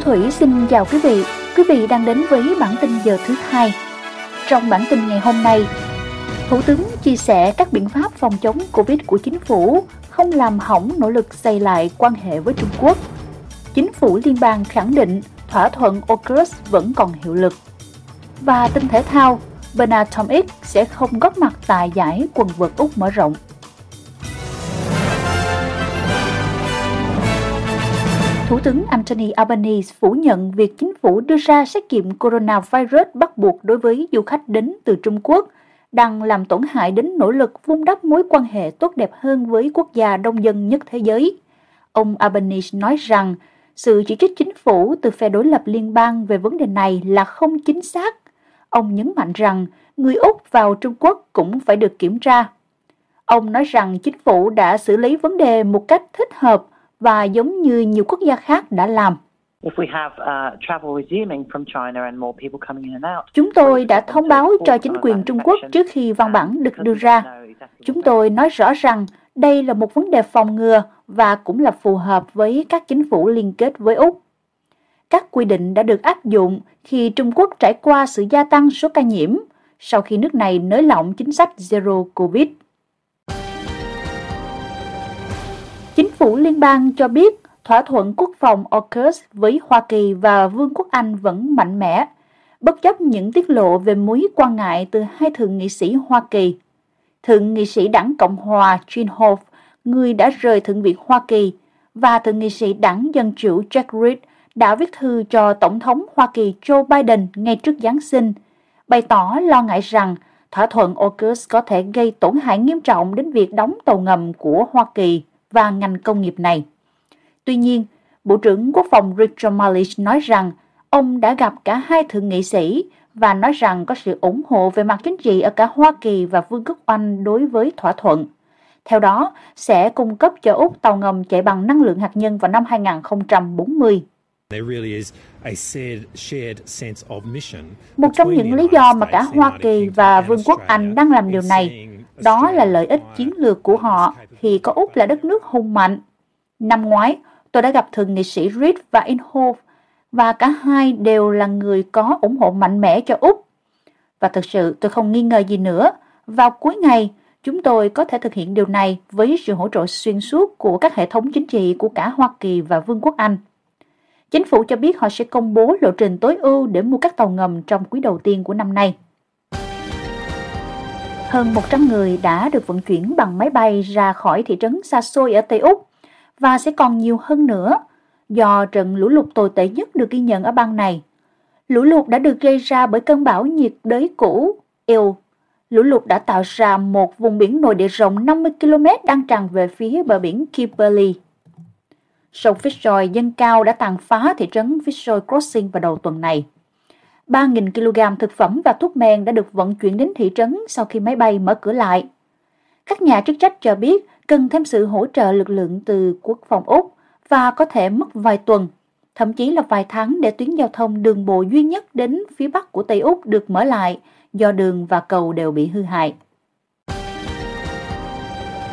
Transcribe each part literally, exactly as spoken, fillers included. Thu Thủy xin chào quý vị. Quý vị đang đến với bản tin giờ thứ hai. Trong bản tin ngày hôm nay, Thủ tướng chia sẻ các biện pháp phòng chống Covid của chính phủ không làm hỏng nỗ lực xây lại quan hệ với Trung Quốc. Chính phủ liên bang khẳng định thỏa thuận ô cus vẫn còn hiệu lực. Và tin thể thao, Bernard Tomic sẽ không góp mặt tại giải quần vợt Úc mở rộng. Thủ tướng Anthony Albanese phủ nhận việc chính phủ đưa ra xét nghiệm coronavirus bắt buộc đối với du khách đến từ Trung Quốc đang làm tổn hại đến nỗ lực vun đắp mối quan hệ tốt đẹp hơn với quốc gia đông dân nhất thế giới. Ông Albanese nói rằng sự chỉ trích chính phủ từ phe đối lập liên bang về vấn đề này là không chính xác. Ông nhấn mạnh rằng người Úc vào Trung Quốc cũng phải được kiểm tra. Ông nói rằng chính phủ đã xử lý vấn đề một cách thích hợp và giống như nhiều quốc gia khác đã làm. Chúng tôi đã thông báo cho chính quyền Trung Quốc trước khi văn bản được đưa ra. Chúng tôi nói rõ rằng đây là một vấn đề phòng ngừa và cũng là phù hợp với các chính phủ liên kết với Úc. Các quy định đã được áp dụng khi Trung Quốc trải qua sự gia tăng số ca nhiễm sau khi nước này nới lỏng chính sách Zero Covid. Chính phủ liên bang cho biết thỏa thuận quốc phòng ô cus với Hoa Kỳ và Vương quốc Anh vẫn mạnh mẽ, bất chấp những tiết lộ về mối quan ngại từ hai thượng nghị sĩ Hoa Kỳ. Thượng nghị sĩ đảng Cộng hòa Gene Hoff, người đã rời Thượng viện Hoa Kỳ, và thượng nghị sĩ đảng Dân chủ Jack Reed đã viết thư cho Tổng thống Hoa Kỳ Joe Biden ngay trước Giáng sinh, bày tỏ lo ngại rằng thỏa thuận ô cus có thể gây tổn hại nghiêm trọng đến việc đóng tàu ngầm của Hoa Kỳ và ngành công nghiệp này. Tuy nhiên, Bộ trưởng Quốc phòng Richard Marles nói rằng ông đã gặp cả hai thượng nghị sĩ và nói rằng có sự ủng hộ về mặt chính trị ở cả Hoa Kỳ và Vương quốc Anh đối với thỏa thuận. Theo đó, sẽ cung cấp cho Úc tàu ngầm chạy bằng năng lượng hạt nhân vào năm hai không bốn không. Một trong những lý do mà cả Hoa Kỳ và Vương quốc Anh đang làm điều này, đó là lợi ích chiến lược của họ khi có Úc là đất nước hùng mạnh. Năm ngoái, tôi đã gặp thượng nghị sĩ Reed và Inhofe, và cả hai đều là người có ủng hộ mạnh mẽ cho Úc. Và thực sự tôi không nghi ngờ gì nữa, vào cuối ngày, chúng tôi có thể thực hiện điều này với sự hỗ trợ xuyên suốt của các hệ thống chính trị của cả Hoa Kỳ và Vương quốc Anh. Chính phủ cho biết họ sẽ công bố lộ trình tối ưu để mua các tàu ngầm trong quý đầu tiên của năm nay. Hơn một trăm người đã được vận chuyển bằng máy bay ra khỏi thị trấn xa xôi ở Tây Úc, và sẽ còn nhiều hơn nữa do trận lũ lụt tồi tệ nhất được ghi nhận ở bang này. Lũ lụt đã được gây ra bởi cơn bão nhiệt đới cũ, Eo. Lũ lụt đã tạo ra một vùng biển nội địa rộng năm mươi ki lô mét đang tràn về phía bờ biển Kimberley. Sông Fitzroy dâng cao đã tàn phá thị trấn Fitzroy Crossing vào đầu tuần này. ba nghìn ki lô gam thực phẩm và thuốc men đã được vận chuyển đến thị trấn sau khi máy bay mở cửa lại. Các nhà chức trách cho biết cần thêm sự hỗ trợ lực lượng từ quốc phòng Úc và có thể mất vài tuần, thậm chí là vài tháng để tuyến giao thông đường bộ duy nhất đến phía bắc của Tây Úc được mở lại do đường và cầu đều bị hư hại.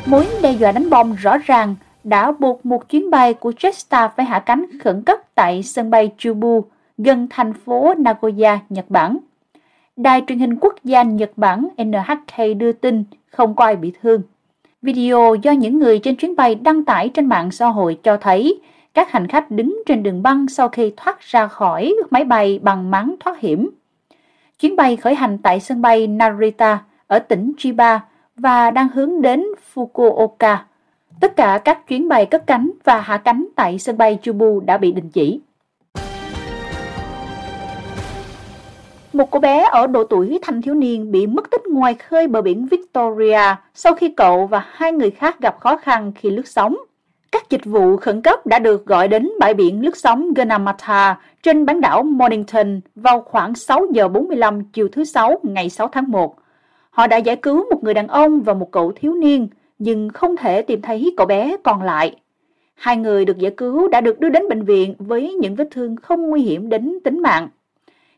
Mối đe dọa đánh bom rõ ràng đã buộc một chuyến bay của Jetstar phải hạ cánh khẩn cấp tại sân bay Chubu gần thành phố Nagoya, Nhật Bản. Đài truyền hình quốc gia Nhật Bản en hát ca đưa tin không có ai bị thương. Video do những người trên chuyến bay đăng tải trên mạng xã hội cho thấy các hành khách đứng trên đường băng sau khi thoát ra khỏi máy bay bằng máng thoát hiểm. Chuyến bay khởi hành tại sân bay Narita ở tỉnh Chiba và đang hướng đến Fukuoka. Tất cả các chuyến bay cất cánh và hạ cánh tại sân bay Chubu đã bị đình chỉ. Một cô bé ở độ tuổi thanh thiếu niên bị mất tích ngoài khơi bờ biển Victoria sau khi cậu và hai người khác gặp khó khăn khi lướt sóng. Các dịch vụ khẩn cấp đã được gọi đến bãi biển lướt sóng Gunamata trên bán đảo Mornington vào khoảng sáu giờ bốn mươi lăm chiều thứ Sáu ngày sáu tháng một. Họ đã giải cứu một người đàn ông và một cậu thiếu niên, nhưng không thể tìm thấy cậu bé còn lại. Hai người được giải cứu đã được đưa đến bệnh viện với những vết thương không nguy hiểm đến tính mạng.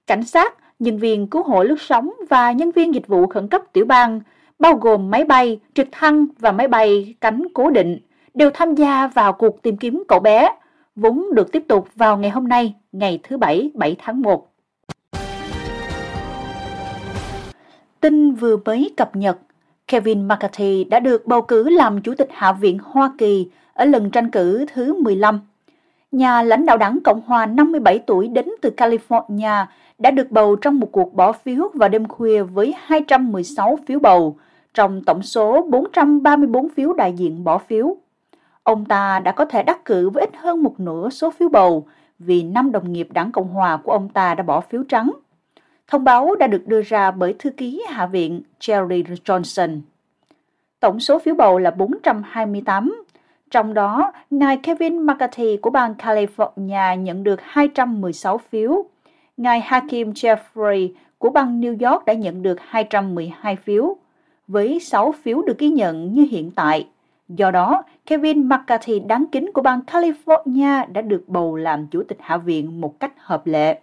Cảnh sát, nhân viên cứu hộ lướt sóng và nhân viên dịch vụ khẩn cấp tiểu bang, bao gồm máy bay, trực thăng và máy bay cánh cố định, đều tham gia vào cuộc tìm kiếm cậu bé, vốn được tiếp tục vào ngày hôm nay, ngày thứ Bảy, bảy tháng một. Tin vừa mới cập nhật, Kevin McCarthy đã được bầu cử làm Chủ tịch Hạ viện Hoa Kỳ ở lần tranh cử thứ mười lăm. Nhà lãnh đạo đảng Cộng hòa năm mươi bảy tuổi đến từ California đã được bầu trong một cuộc bỏ phiếu vào đêm khuya với hai trăm mười sáu phiếu bầu, trong tổng số bốn trăm ba mươi bốn phiếu đại diện bỏ phiếu. Ông ta đã có thể đắc cử với ít hơn một nửa số phiếu bầu vì năm đồng nghiệp đảng Cộng hòa của ông ta đã bỏ phiếu trắng. Thông báo đã được đưa ra bởi thư ký Hạ viện Cherry Johnson. Tổng số phiếu bầu là bốn trăm hai mươi tám, trong đó ngài Kevin McCarthy của bang California nhận được hai trăm mười sáu phiếu, ngài Hakeem Jeffries của bang New York đã nhận được hai trăm mười hai phiếu, với sáu phiếu được ghi nhận như hiện tại. Do đó, Kevin McCarthy đáng kính của bang California đã được bầu làm Chủ tịch Hạ viện một cách hợp lệ.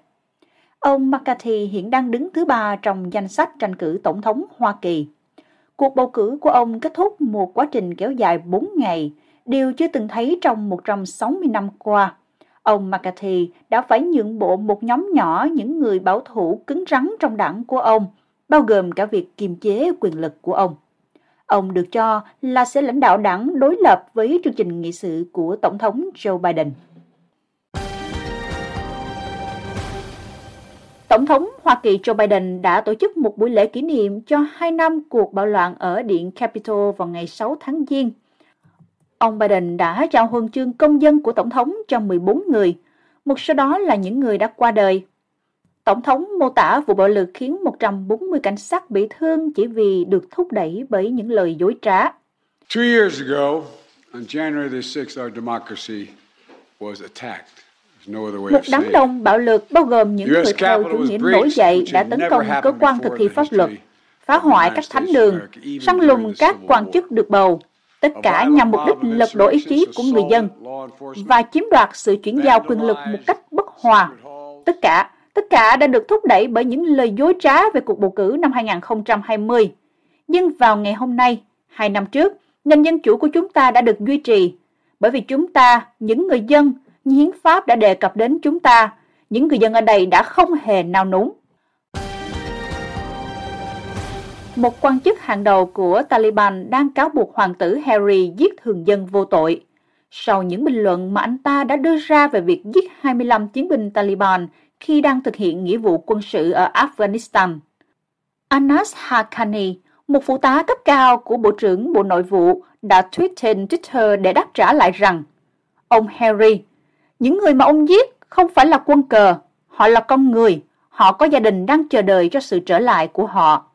Ông McCarthy hiện đang đứng thứ ba trong danh sách tranh cử Tổng thống Hoa Kỳ. Cuộc bầu cử của ông kết thúc một quá trình kéo dài bốn ngày, điều chưa từng thấy trong một trăm sáu mươi năm qua. Ông McCarthy đã phải nhượng bộ một nhóm nhỏ những người bảo thủ cứng rắn trong đảng của ông, bao gồm cả việc kiềm chế quyền lực của ông. Ông được cho là sẽ lãnh đạo đảng đối lập với chương trình nghị sự của Tổng thống Joe Biden. Tổng thống Hoa Kỳ Joe Biden đã tổ chức một buổi lễ kỷ niệm cho hai năm cuộc bạo loạn ở Điện Capitol vào ngày sáu tháng Giêng. Ông Biden đã trao huân chương công dân của Tổng thống cho mười bốn người, một số đó là những người đã qua đời. Tổng thống mô tả vụ bạo lực khiến một trăm bốn mươi cảnh sát bị thương chỉ vì được thúc đẩy bởi những lời dối trá. Two years ago, on January the sixth, our democracy was attacked. Một đám đông bạo lực bao gồm những người theo chủ nghĩa nổi dậy đã tấn công cơ quan thực thi pháp luật, phá hoại các thánh đường, săn lùng các quan chức được bầu, tất cả nhằm mục đích lật đổ ý chí của người dân và chiếm đoạt sự chuyển giao quyền lực một cách bất hòa. Tất cả, tất cả đã được thúc đẩy bởi những lời dối trá về cuộc bầu cử năm hai không hai không. Nhưng vào ngày hôm nay, hai năm trước, nền dân chủ của chúng ta đã được duy trì, bởi vì chúng ta, những người dân, hiến pháp đã đề cập đến chúng ta, những người dân ở đây đã không hề nao núng. Một quan chức hàng đầu của Taliban đang cáo buộc hoàng tử Harry giết thường dân vô tội, sau những bình luận mà anh ta đã đưa ra về việc giết hai mươi lăm chiến binh Taliban khi đang thực hiện nghĩa vụ quân sự ở Afghanistan. Anas Hakani, một phụ tá cấp cao của Bộ trưởng Bộ Nội vụ, đã tweet trên Twitter để đáp trả lại rằng ông Harry, những người mà ông giết không phải là quân cờ, họ là con người, họ có gia đình đang chờ đợi cho sự trở lại của họ.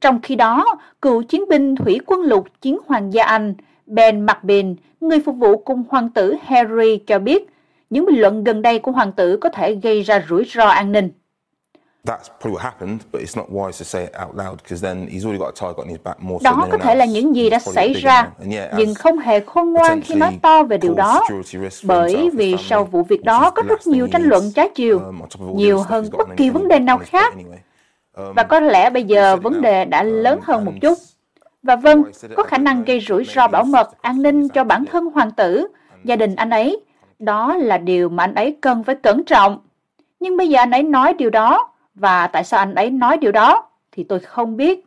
Trong khi đó, cựu chiến binh thủy quân lục chiến hoàng gia Anh, Ben MacBain, người phục vụ cùng hoàng tử Harry cho biết, những bình luận gần đây của hoàng tử có thể gây ra rủi ro an ninh. Đó có thể là những gì đã xảy ra, nhưng không hề khôn ngoan khi nói to về điều đó, bởi vì sau vụ việc đó có rất nhiều tranh luận trái chiều, nhiều hơn bất kỳ vấn đề nào khác. Và có lẽ bây giờ vấn đề đã lớn hơn một chút. Và vâng, có khả năng gây rủi ro bảo mật, an ninh cho bản thân hoàng tử, gia đình anh ấy. Đó là điều mà anh ấy cần phải cẩn trọng. Nhưng bây giờ anh ấy nói điều đó, và tại sao anh ấy nói điều đó, thì tôi không biết.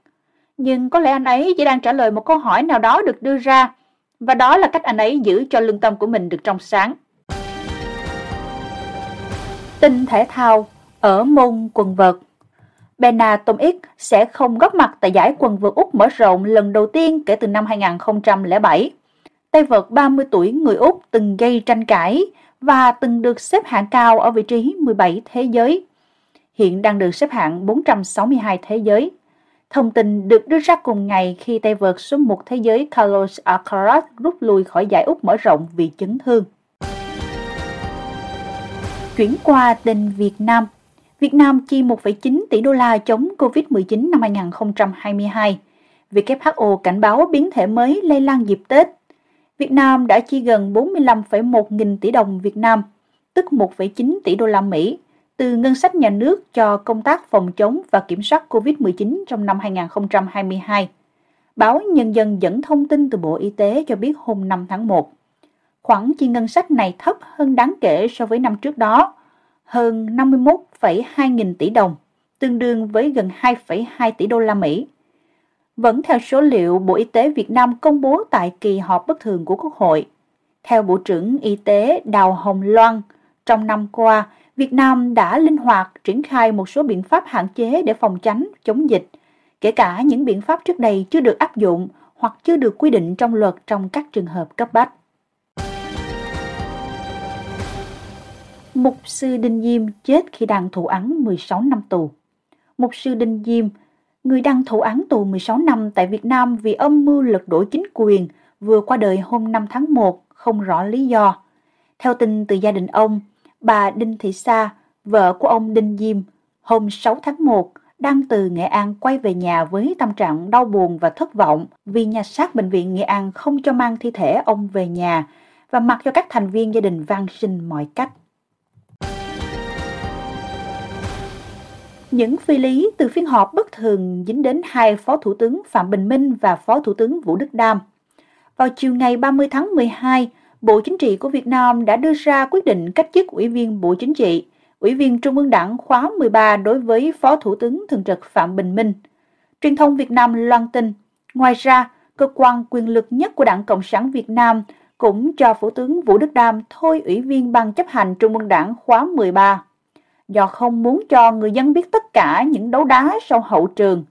Nhưng có lẽ anh ấy chỉ đang trả lời một câu hỏi nào đó được đưa ra, và đó là cách anh ấy giữ cho lương tâm của mình được trong sáng. Tin thể thao ở môn quần vợt. Bernard Tomic sẽ không góp mặt tại giải quần vợt Úc mở rộng lần đầu tiên kể từ năm hai không không bảy. Tay vợt ba mươi tuổi người Úc từng gây tranh cãi và từng được xếp hạng cao ở vị trí mười bảy thế giới. Hiện đang được xếp hạng bốn trăm sáu mươi hai thế giới. Thông tin được đưa ra cùng ngày khi tay vợt số một thế giới Carlos Alcaraz rút lui khỏi giải Úc mở rộng vì chấn thương. Chuyển qua tin Việt Nam. Việt Nam chi một phẩy chín tỷ đô la chống Covid mười chín năm hai không hai hai. vê kép hát o cảnh báo biến thể mới lây lan dịp Tết. Việt Nam đã chi gần bốn mươi lăm phẩy một nghìn tỷ đồng Việt Nam, tức một phẩy chín tỷ đô la Mỹ, từ ngân sách nhà nước cho công tác phòng chống và kiểm soát Covid mười chín trong năm hai không hai hai. Báo Nhân dân dẫn thông tin từ Bộ Y tế cho biết hôm năm tháng một. khoản chi ngân sách này thấp hơn đáng kể so với năm trước đó, hơn năm mươi mốt phẩy hai nghìn tỷ đồng, tương đương với gần hai phẩy hai tỷ đô la Mỹ. Vẫn theo số liệu Bộ Y tế Việt Nam công bố tại kỳ họp bất thường của Quốc hội, theo Bộ trưởng Y tế Đào Hồng Loan, trong năm qua, Việt Nam đã linh hoạt triển khai một số biện pháp hạn chế để phòng tránh, chống dịch, kể cả những biện pháp trước đây chưa được áp dụng hoặc chưa được quy định trong luật trong các trường hợp cấp bách. Mục sư Đinh Diêm chết khi đang thụ án mười sáu năm tù. Mục sư Đinh Diêm, người đang thụ án tù mười sáu năm tại Việt Nam vì âm mưu lật đổ chính quyền, vừa qua đời hôm năm tháng một, không rõ lý do. Theo tin từ gia đình ông, bà Đinh Thị Sa, vợ của ông Đinh Diêm, hôm sáu tháng một, đang từ Nghệ An quay về nhà với tâm trạng đau buồn và thất vọng vì nhà xác bệnh viện Nghệ An không cho mang thi thể ông về nhà và mặc cho các thành viên gia đình van xin mọi cách. Những phi lý từ phiên họp bất thường dính đến hai Phó Thủ tướng Phạm Bình Minh và Phó Thủ tướng Vũ Đức Đam. Vào chiều ngày ba mươi tháng mười hai, Bộ Chính trị của Việt Nam đã đưa ra quyết định cách chức Ủy viên Bộ Chính trị, Ủy viên Trung ương Đảng khóa mười ba đối với Phó Thủ tướng Thường trực Phạm Bình Minh. Truyền thông Việt Nam loan tin, ngoài ra, cơ quan quyền lực nhất của Đảng Cộng sản Việt Nam cũng cho Phủ tướng Vũ Đức Đam thôi Ủy viên Ban chấp hành Trung ương Đảng khóa mười ba. Do không muốn cho người dân biết tất cả những đấu đá sau hậu trường,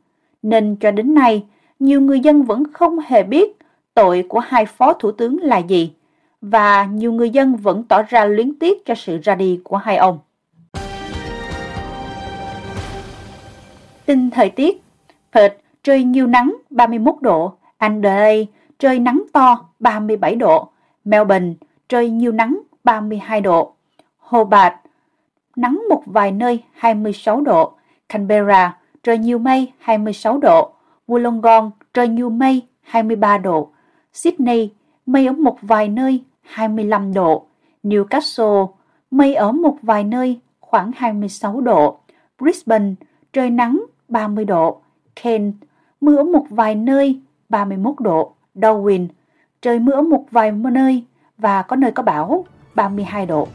nên cho đến nay, nhiều người dân vẫn không hề biết tội của hai Phó Thủ tướng là gì, và nhiều người dân vẫn tỏ ra luyến tiếc cho sự ra đi của hai ông. Tin thời tiết: Perth trời nhiều nắng ba mươi mốt độ, Adelaide trời nắng to ba mươi bảy độ, Melbourne trời nhiều nắng ba mươi hai độ, Hobart nắng một vài nơi hai mươi sáu độ, Canberra trời nhiều mây hai mươi sáu độ, Wollongong trời nhiều mây hai mươi ba độ, Sydney mây ở một vài nơi hai mươi lăm độ, Newcastle mây ở một vài nơi khoảng hai mươi sáu độ, Brisbane trời nắng ba mươi độ, Cairns mưa ở một vài nơi ba mươi mốt độ, Darwin trời mưa ở một vài nơi và có nơi có bão ba mươi hai độ.